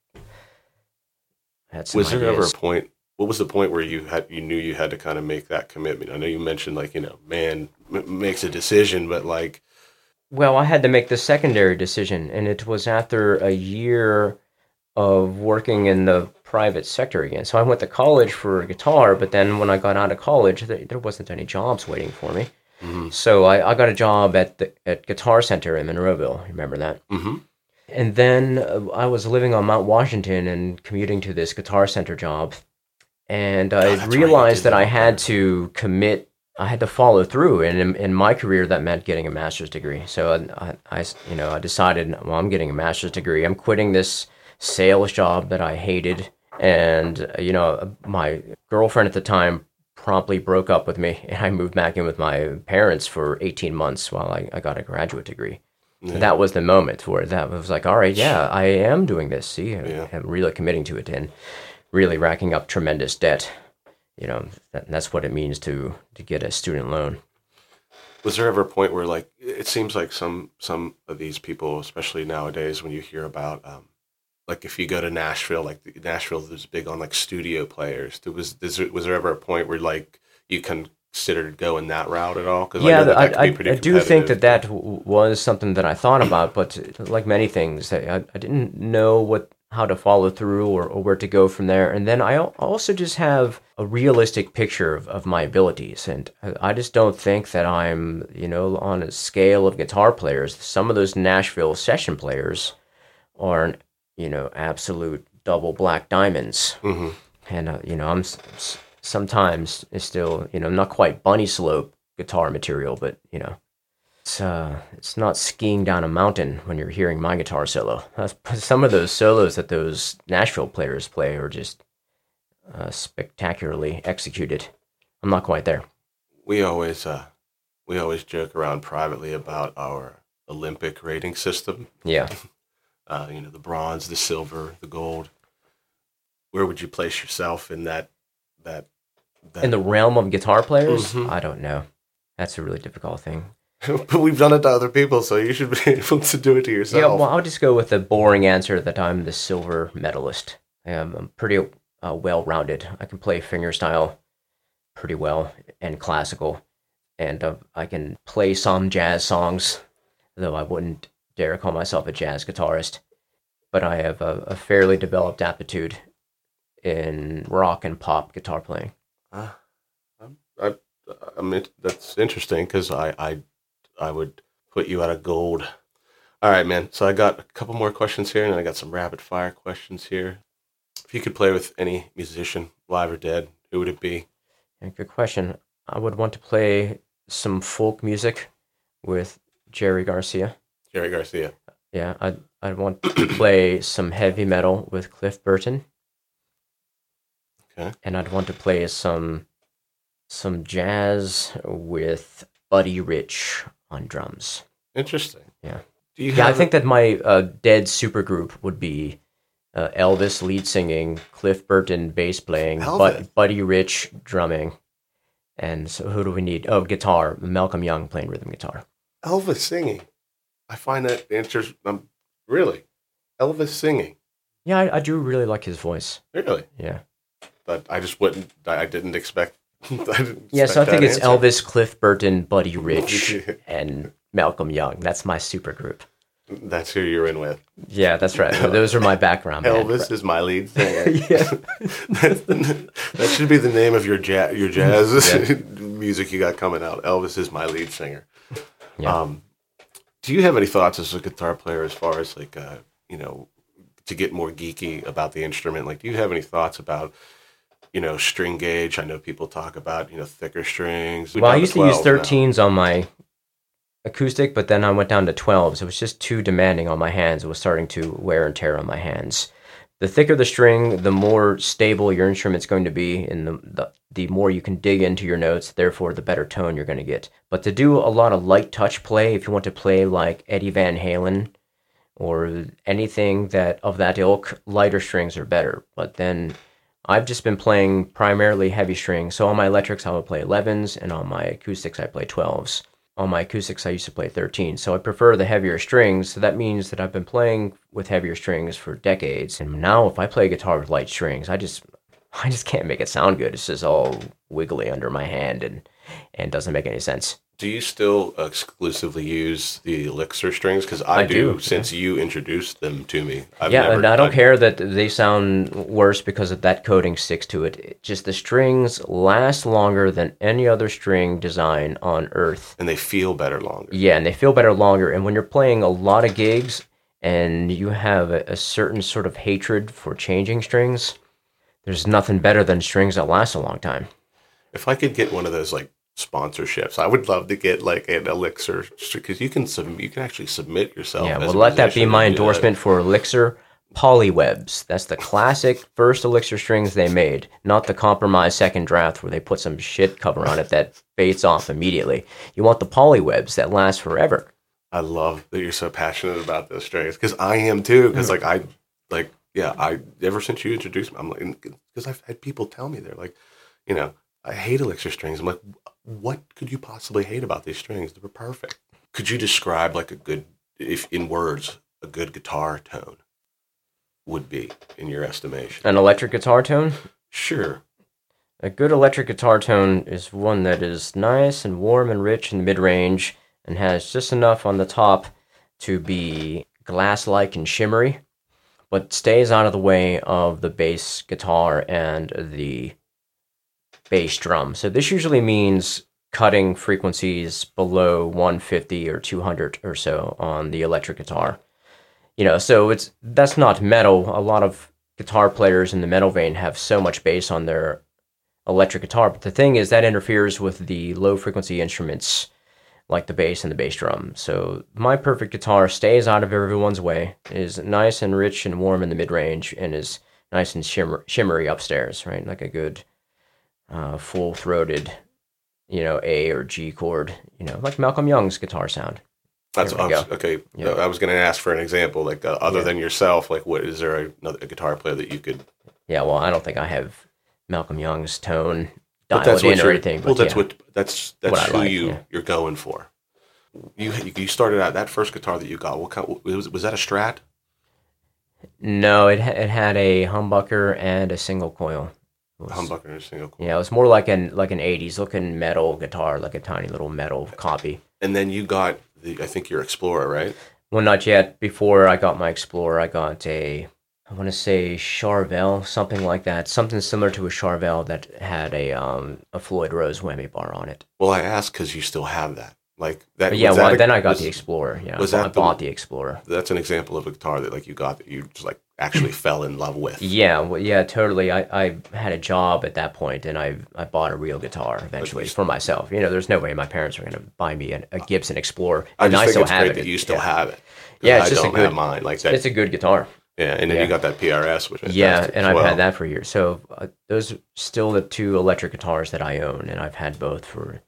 had some ideas. There ever a point? What was the point where you knew you had to kind of make that commitment? I know you mentioned, like, you know, man makes a decision, but like, well, I had to make the secondary decision, and it was after a year of working in the private sector again. So I went to college for guitar, but then when I got out of college, there wasn't any jobs waiting for me. Mm-hmm. So I got a job at Guitar Center in Monroeville. Remember that? Mm-hmm. And then I was living on Mount Washington and commuting to this Guitar Center job. And I realized that I had to commit. I had to follow through. And in my career, that meant getting a master's degree. So I decided, well, I'm getting a master's degree. I'm quitting this sales job that I hated. And, you know, my girlfriend at the time promptly broke up with me, and I moved back in with my parents for 18 months while I got a graduate degree. Yeah. That was the moment where that was like, all right, yeah, I am doing this. See, I'm really committing to it and really racking up tremendous debt. You know, that's what it means to get a student loan. Was there ever a point where, like, it seems like some of these people, especially nowadays, when you hear about, like, if you go to Nashville, like, Nashville is big on, like, studio players. Was there ever a point where, like, you considered going that route at all? Cause yeah, I do think that was something that I thought about, but like many things, I didn't know how to follow through or where to go from there. And then I also just have a realistic picture of my abilities. And I just don't think that I'm, you know, on a scale of guitar players. Some of those Nashville session players are, you know, absolute double black diamonds. Mm-hmm. And, you know, I'm sometimes it's still, you know, not quite bunny slope guitar material, but, you know, it's not skiing down a mountain when you're hearing my guitar solo. Some of those solos that those Nashville players play are just spectacularly executed. I'm not quite there. We always joke around privately about our Olympic rating system. Yeah. You know, the bronze, the silver, the gold. Where would you place yourself in that? In the realm of guitar players? Mm-hmm. I don't know. That's a really difficult thing. But we've done it to other people, so you should be able to do it to yourself. Yeah, well, I'll just go with the boring answer that I'm the silver medalist. I'm pretty well-rounded. I can play fingerstyle pretty well and classical, and I can play some jazz songs, though I wouldn't dare call myself a jazz guitarist, but I have a fairly developed aptitude in rock and pop guitar playing. I mean, that's interesting, because I would put you out of gold. All right, man. So I got a couple more questions here, and then I got some rapid fire questions here. If you could play with any musician, live or dead, who would it be? Good question. I would want to play some folk music with Jerry Garcia. Jerry Garcia. Yeah, I'd want to play some heavy metal with Cliff Burton. Okay. And I'd want to play some jazz with Buddy Rich on drums. Interesting. Yeah. Do you I think that my dead supergroup would be Elvis lead singing, Cliff Burton bass playing, Buddy Rich drumming. And so who do we need? Oh, guitar. Malcolm Young playing rhythm guitar. Elvis singing. I find that interesting. Really? Elvis singing. Yeah, I do really like his voice. Really? Yeah. But I just wouldn't, I didn't expect. Yeah, so I think it's Elvis, Cliff Burton, Buddy Rich, and Malcolm Young. That's my super group. That's who you're in with. Yeah, that's right. Those are my background. Elvis is my lead singer. Yeah. That should be the name of your jazz music you got coming out. Elvis is my lead singer. Yeah. Do you have any thoughts as a guitar player as far as like, to get more geeky about the instrument? Like, do you have any thoughts about, string gauge? I know people talk about, thicker strings. Well, I used to use 13s on my acoustic, but then I went down to 12s. It was just too demanding on my hands. It was starting to wear and tear on my hands. The thicker the string, the more stable your instrument's going to be, and the more you can dig into your notes, therefore the better tone you're going to get. But to do a lot of light touch play, if you want to play like Eddie Van Halen or anything of that ilk, lighter strings are better. But then I've just been playing primarily heavy strings. So on my electrics, I would play 11s, and on my acoustics, I play 12s. On my acoustics, I used to play 13, so I prefer the heavier strings. So that means that I've been playing with heavier strings for decades. And now if I play guitar with light strings, I just can't make it sound good. It's just all wiggly under my hand and doesn't make any sense. Do you still exclusively use the Elixir strings? Because I do, since you introduced them to me. I don't care that they sound worse because of that coating sticks to it. Just the strings last longer than any other string design on Earth. And they feel better longer. Yeah, and they feel better longer. And when you're playing a lot of gigs and you have a certain sort of hatred for changing strings, there's nothing better than strings that last a long time. If I could get one of those, like, sponsorships. I would love to get like an Elixir because you can actually submit yourself. Yeah, well, let that be my endorsement for Elixir Polywebs. That's the classic first Elixir strings they made, not the compromised second draft where they put some shit cover on it that fades off immediately. You want the Polywebs that last forever. I love that you're so passionate about those strings because I am too. Because I ever since you introduced me, I'm like, because I've had people tell me they're like, I hate Elixir strings. I'm like, what could you possibly hate about these strings? They were perfect. Could you describe like a good guitar tone would be in your estimation? An electric guitar tone? Sure. A good electric guitar tone is one that is nice and warm and rich in the mid-range and has just enough on the top to be glass-like and shimmery, but stays out of the way of the bass guitar and the bass drum. So this usually means cutting frequencies below 150 or 200 or so on the electric guitar. So that's not metal. A lot of guitar players in the metal vein have so much bass on their electric guitar, but the thing is that interferes with the low frequency instruments like the bass and the bass drum. So my perfect guitar stays out of everyone's way, is nice and rich and warm in the mid-range, and is nice and shimmery upstairs, right? Like a good full-throated, A or G chord, like Malcolm Young's guitar sound. That's okay. Yeah. I was going to ask for an example, like other than yourself, like what is there another guitar player that you could? Yeah, well, I don't think I have Malcolm Young's tone dialed in or anything. Well, that's who you're going for. You started out that first guitar that you got. What kind? Was that a Strat? No, it had a humbucker and a single coil. Humbucker and a single coil. Yeah, it was more like an 80s looking metal guitar, like a tiny little metal copy. And then you got your Explorer, right? Well, not yet. Before I got my Explorer, I got I want to say Charvel, something like that. Something similar to a Charvel that had a Floyd Rose whammy bar on it. Well, I asked because you still have that. Like that. But yeah, then I got the Explorer. Yeah, I bought the Explorer. That's an example of a guitar that like you got that you just like actually fell in love with. Yeah, well, yeah, totally. I had a job at that point, and I bought a real guitar eventually for myself. There's no way my parents are going to buy me a Gibson Explorer. I still have it. You still have it. Yeah, it's just a good guitar. Yeah, and then you got that PRS, which is and I've had that for years. So those are still the two electric guitars that I own, and I've had both for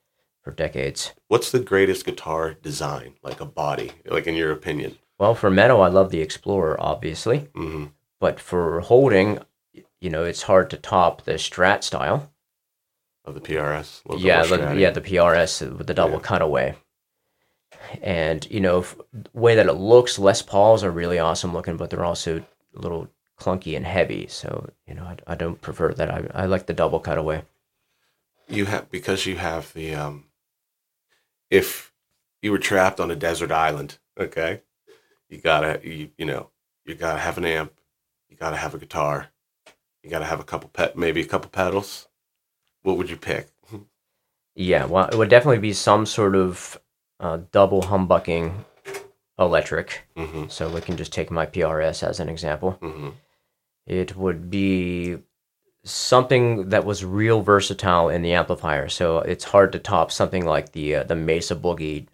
decades. What's the greatest guitar design, like a body, like in your opinion? Well, for metal, I love the Explorer, obviously. Mm-hmm. But for holding, you know, it's hard to top the Strat style. Of the PRS? The PRS with the double cutaway. And, you know, the way that it looks, Les Pauls are really awesome looking, but they're also a little clunky and heavy. So, you know, I don't prefer that. I like the double cutaway. Because you have the, if you were trapped on a desert island, okay, you gotta have an amp, you gotta have a guitar, you gotta have a couple pedals. What would you pick? Yeah, well, it would definitely be some sort of double humbucking electric. Mm-hmm. So we can just take my PRS as an example. Mm-hmm. It would be something that was real versatile in the amplifier. So it's hard to top something like the Mesa Boogie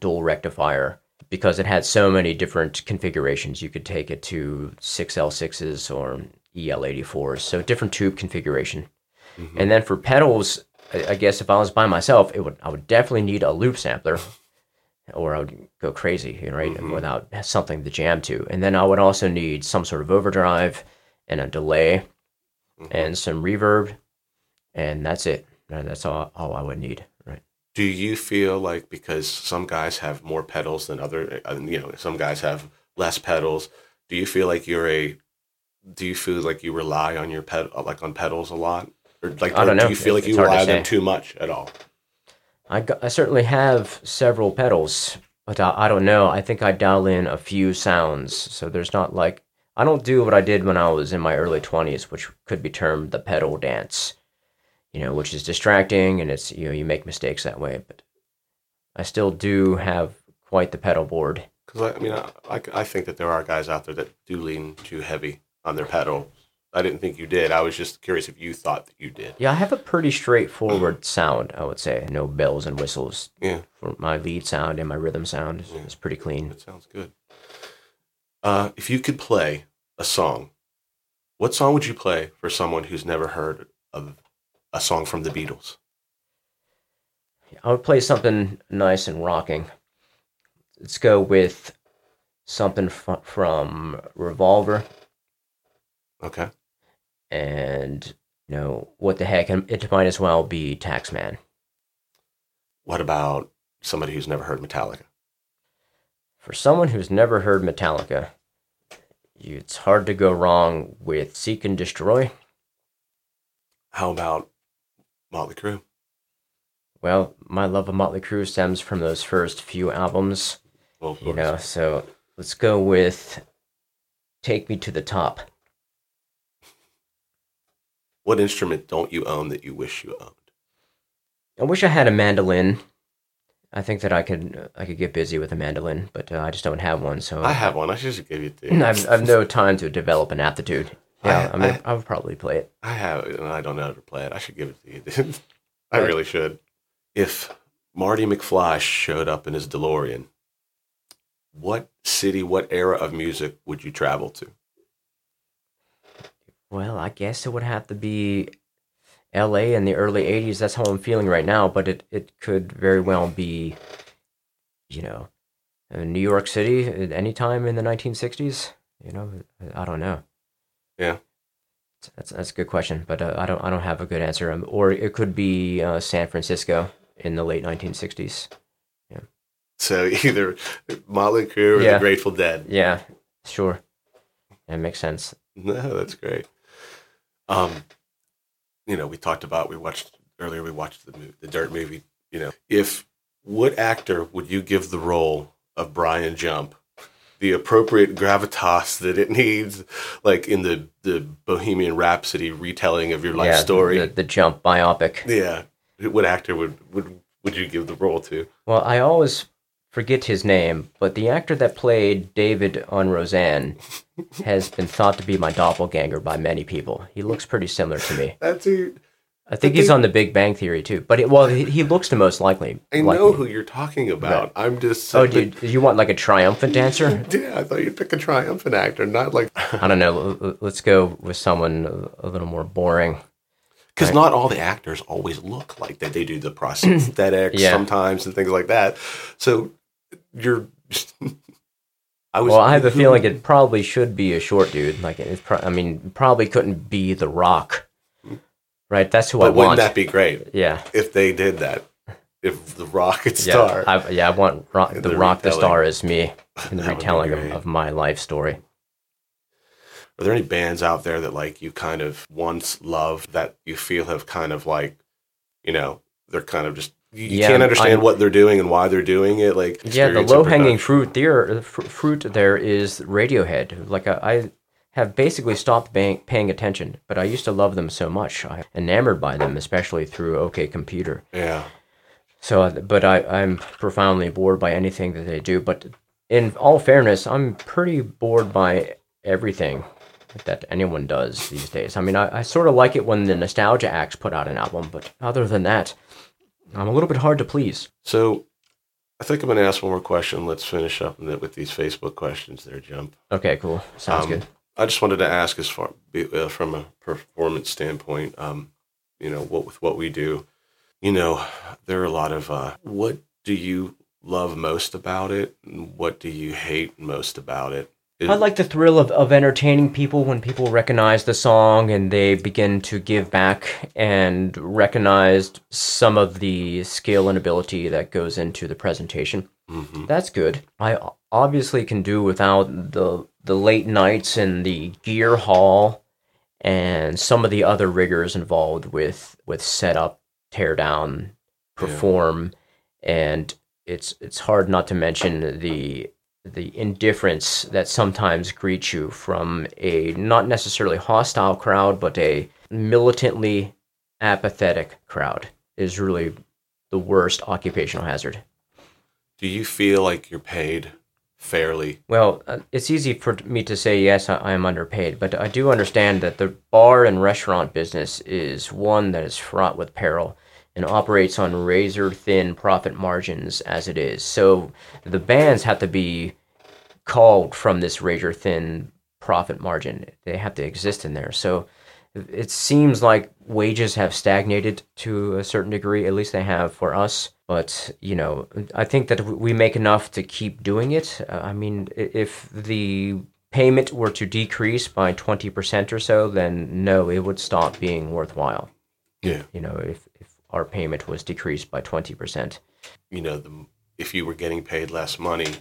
dual rectifier because it had so many different configurations. You could take it to 6L6s or EL84s. So different tube configuration. Mm-hmm. And then for pedals, I guess if I was by myself, I would definitely need a loop sampler. Or I would go crazy, right? Mm-hmm. Without something to jam to. And then I would also need some sort of overdrive and a delay, mm-hmm, and some reverb, and that's it. That's all I would need, right? Do you feel like, because some guys have more pedals than other, you know, some guys have less pedals, do you feel like you rely on your on pedals a lot? Or like, I don't know. Do you feel like you rely on them too much at all? I certainly have several pedals, but I don't know. I think I dial in a few sounds. So there's not like, I don't do what I did when I was in my early 20s, which could be termed the pedal dance, you know, which is distracting, and it's, you know, you make mistakes that way. But I still do have quite the pedal board. Because, I mean, I think that there are guys out there that do lean too heavy on their pedal. I didn't think you did. I was just curious if you thought that you did. Yeah, I have a pretty straightforward sound, I would say. No bells and whistles. Yeah. For my lead sound and my rhythm sound is pretty clean. That sounds good. If you could play a song, what song would you play for someone who's never heard of a song from the Beatles? I would play something nice and rocking. Let's go with something from Revolver. Okay. And, you know, what the heck, it might as well be Taxman. What about somebody who's never heard Metallica? For someone who's never heard Metallica, it's hard to go wrong with Seek and Destroy. How about Motley Crue? Well, my love of Motley Crue stems from those first few albums. Well, of course. You know, so let's go with Take Me to the Top. What instrument don't you own that you wish you owned? I wish I had a mandolin. I think that I could get busy with a mandolin, but I just don't have one. So I have one. I should just give it to you. I've no time to develop an aptitude. Yeah, I would probably play it. I have, and I don't know how to play it. I should give it to you, dude. I really should. If Marty McFly showed up in his DeLorean, what city, what era of music would you travel to? Well, I guess it would have to be L.A. in the early 80s. That's how I'm feeling right now, but it could very well be, you know, New York City at any time in the 1960s. You know, I don't know. Yeah. That's a good question, but I don't have a good answer. Or it could be San Francisco in the late 1960s. Yeah. So either Motley Crue or the Grateful Dead. Yeah, sure. That makes sense. No, that's great. You know, we watched the Dirt movie, you know. What actor would you give the role of Brian Jump the appropriate gravitas that it needs, like in the Bohemian Rhapsody retelling of your life story? The Jump biopic. Yeah. What actor would you give the role to? Well, I always forget his name, but the actor that played David on Roseanne has been thought to be my doppelganger by many people. He looks pretty similar to me. I think he's on The Big Bang Theory too. But he looks the most likely. I know who you're talking about. But, I'm just. Oh, dude, you want like a triumphant dancer? Yeah, I thought you'd pick a triumphant actor, not like I don't know. Let's go with someone a little more boring. Because not all the actors always look like that. They do the prosthetics sometimes and things like that. So you're... I have a feeling it probably should be a short dude. Like, it's probably couldn't be The Rock. Right? That's who I want. But wouldn't that be great? Yeah. If they did that. If The Rock could star. I want The Rock to star as me in the retelling of my life story. Are there any bands out there that, like, you kind of once loved that you feel have kind of, like, you know, they're kind of just, you can't understand what they're doing and why they're doing it? Like, yeah, the low-hanging fruit there is Radiohead. Like, I have basically stopped paying attention, but I used to love them so much. I'm enamored by them, especially through OK Computer. Yeah. So, but I'm profoundly bored by anything that they do. But in all fairness, I'm pretty bored by everything that anyone does these days. I mean, I sort of like it when the Nostalgia Acts put out an album, but other than that, I'm a little bit hard to please. So I think I'm going to ask one more question. Let's finish up with these Facebook questions there, Jump. Okay, cool. Sounds good. I just wanted to ask, as far from a performance standpoint, you know, what we do, you know, there are a lot of, what do you love most about it? And what do you hate most about it? I like the thrill of entertaining people when people recognize the song and they begin to give back and recognize some of the skill and ability that goes into the presentation. Mm-hmm. That's good. I obviously can do without the late nights and the gear haul and some of the other rigors involved with setup, tear down, perform, and it's hard not to mention the indifference that sometimes greets you from a not necessarily hostile crowd, but a militantly apathetic crowd is really the worst occupational hazard. Do you feel like you're paid fairly? Well, it's easy for me to say yes, I am underpaid, but I do understand that the bar and restaurant business is one that is fraught with peril and operates on razor-thin profit margins as it is. So the bands have to be called from this razor-thin profit margin. They have to exist in there. So it seems like wages have stagnated to a certain degree, at least they have for us. But, you know, I think that we make enough to keep doing it. I mean, if the payment were to decrease by 20% or so, then no, it would stop being worthwhile. Yeah. You know, if our payment was decreased by 20%. You know, if you were getting paid less money,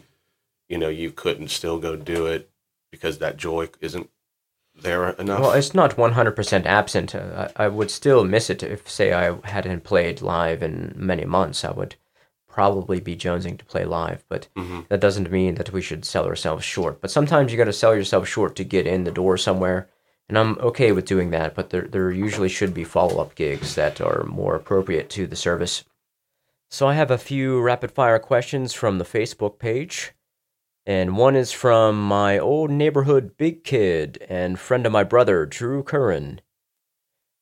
you know, you couldn't still go do it because that joy isn't there enough. Well, it's not 100% absent. I would still miss it if, say, I hadn't played live in many months. I would probably be jonesing to play live, but that doesn't mean that we should sell ourselves short. But sometimes you got to sell yourself short to get in the door somewhere. And I'm okay with doing that, but there usually should be follow-up gigs that are more appropriate to the service. So I have a few rapid-fire questions from the Facebook page. And one is from my old neighborhood big kid and friend of my brother, Drew Curran,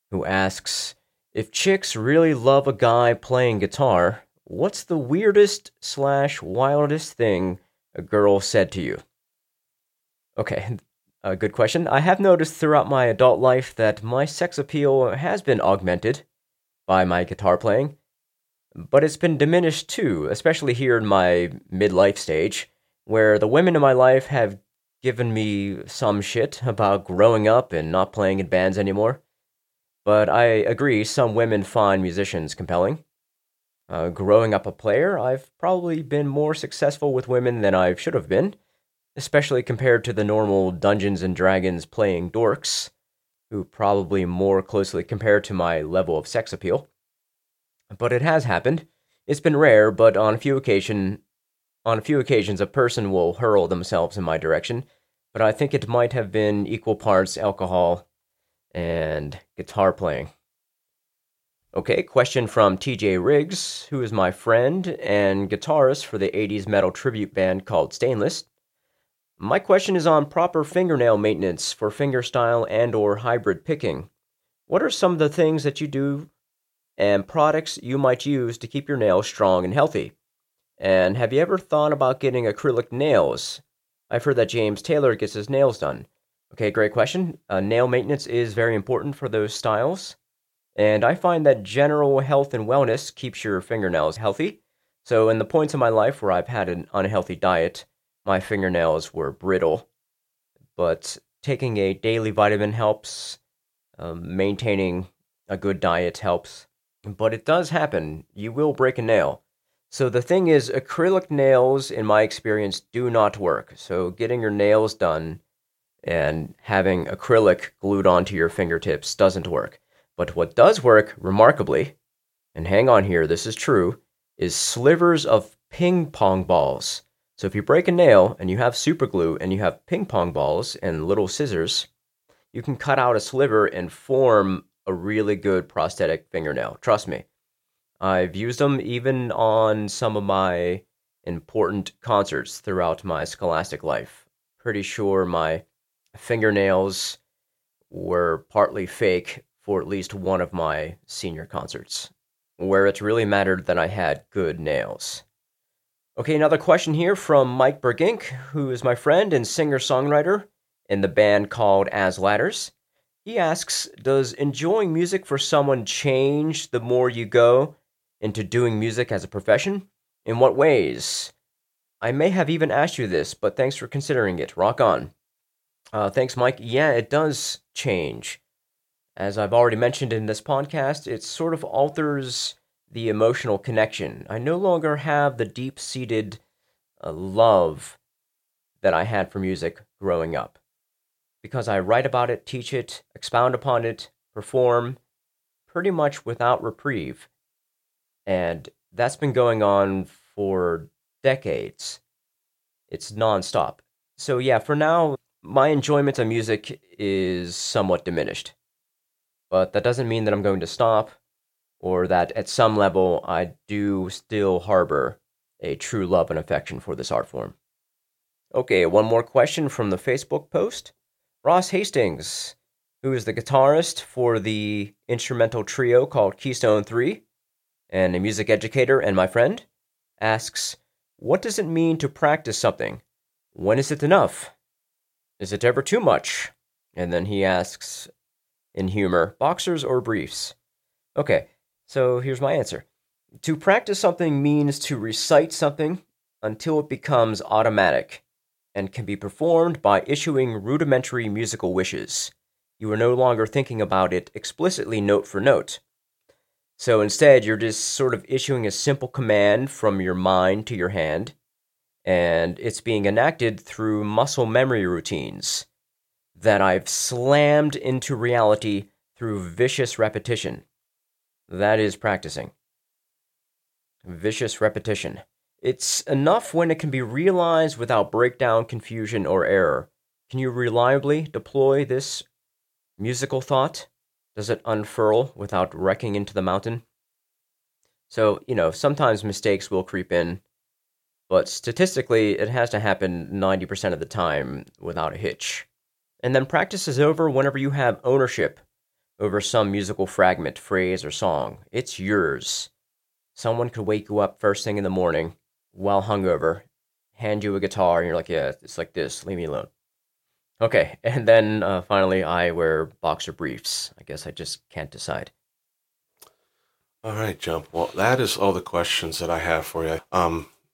who asks, if chicks really love a guy playing guitar, what's the weirdest/wildest thing a girl said to you? Okay. A good question. I have noticed throughout my adult life that my sex appeal has been augmented by my guitar playing, but it's been diminished too, especially here in my midlife stage, where the women in my life have given me some shit about growing up and not playing in bands anymore. But I agree, some women find musicians compelling. Growing up a player, I've probably been more successful with women than I should have been, especially compared to the normal Dungeons & Dragons playing dorks, who probably more closely compare to my level of sex appeal. But it has happened. It's been rare, but on a few occasions a person will hurl themselves in my direction, but I think it might have been equal parts alcohol and guitar playing. Okay, question from TJ Riggs, who is my friend and guitarist for the 80s metal tribute band called Stainless. My question is on proper fingernail maintenance for fingerstyle and or hybrid picking. What are some of the things that you do and products you might use to keep your nails strong and healthy? And have you ever thought about getting acrylic nails? I've heard that James Taylor gets his nails done. Okay, great question. Nail maintenance is very important for those styles. And I find that general health and wellness keeps your fingernails healthy. So in the points of my life where I've had an unhealthy diet, my fingernails were brittle. But taking a daily vitamin helps. Maintaining a good diet helps. But it does happen. You will break a nail. So the thing is, acrylic nails, in my experience, do not work. So getting your nails done and having acrylic glued onto your fingertips doesn't work. But what does work, remarkably, and hang on here, this is true, is slivers of ping pong balls. So if you break a nail and you have super glue and you have ping pong balls and little scissors, you can cut out a sliver and form a really good prosthetic fingernail. Trust me. I've used them even on some of my important concerts throughout my scholastic life. Pretty sure my fingernails were partly fake for at least one of my senior concerts, where it's really mattered that I had good nails. Okay, another question here from Mike Bergink, who is my friend and singer-songwriter in the band called As Ladders. He asks, does enjoying music for someone change the more you go into doing music as a profession? In what ways? I may have even asked you this, but thanks for considering it. Rock on. Thanks, Mike. Yeah, it does change. As I've already mentioned in this podcast, it sort of alters the emotional connection. I no longer have the deep-seated love that I had for music growing up. Because I write about it, teach it, expound upon it, perform, pretty much without reprieve. And that's been going on for decades. It's nonstop. So yeah, for now, my enjoyment of music is somewhat diminished. But that doesn't mean that I'm going to stop, or that at some level I do still harbor a true love and affection for this art form. Okay, one more question from the Facebook post. Ross Hastings, who is the guitarist for the instrumental trio called Keystone 3, and a music educator and my friend, asks, what does it mean to practice something? When is it enough? Is it ever too much? And then he asks, in humor, boxers or briefs? Okay, so here's my answer. To practice something means to recite something until it becomes automatic and can be performed by issuing rudimentary musical wishes. You are no longer thinking about it explicitly note for note. So instead, you're just sort of issuing a simple command from your mind to your hand, and it's being enacted through muscle memory routines that I've slammed into reality through vicious repetition. That is practicing. Vicious repetition. It's enough when it can be realized without breakdown, confusion, or error. Can you reliably deploy this musical thought? Does it unfurl without wrecking into the mountain? So, sometimes mistakes will creep in, but statistically, it has to happen 90% of the time without a hitch. And then practice is over whenever you have ownership over some musical fragment, phrase, or song. It's yours. Someone could wake you up first thing in the morning while hungover, hand you a guitar, and you're like, yeah, it's like this, leave me alone. Okay, and then finally, I wear boxer briefs. I guess I just can't decide. All right, Jump. Well, that is all the questions that I have for you.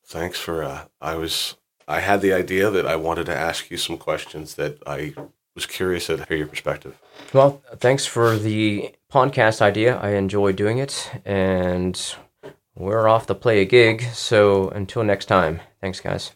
Thanks for, I had the idea that I wanted to ask you some questions that I was curious to hear your perspective. Well, thanks for the podcast idea. I enjoy doing it, and we're off to play a gig, so until next time, thanks, guys.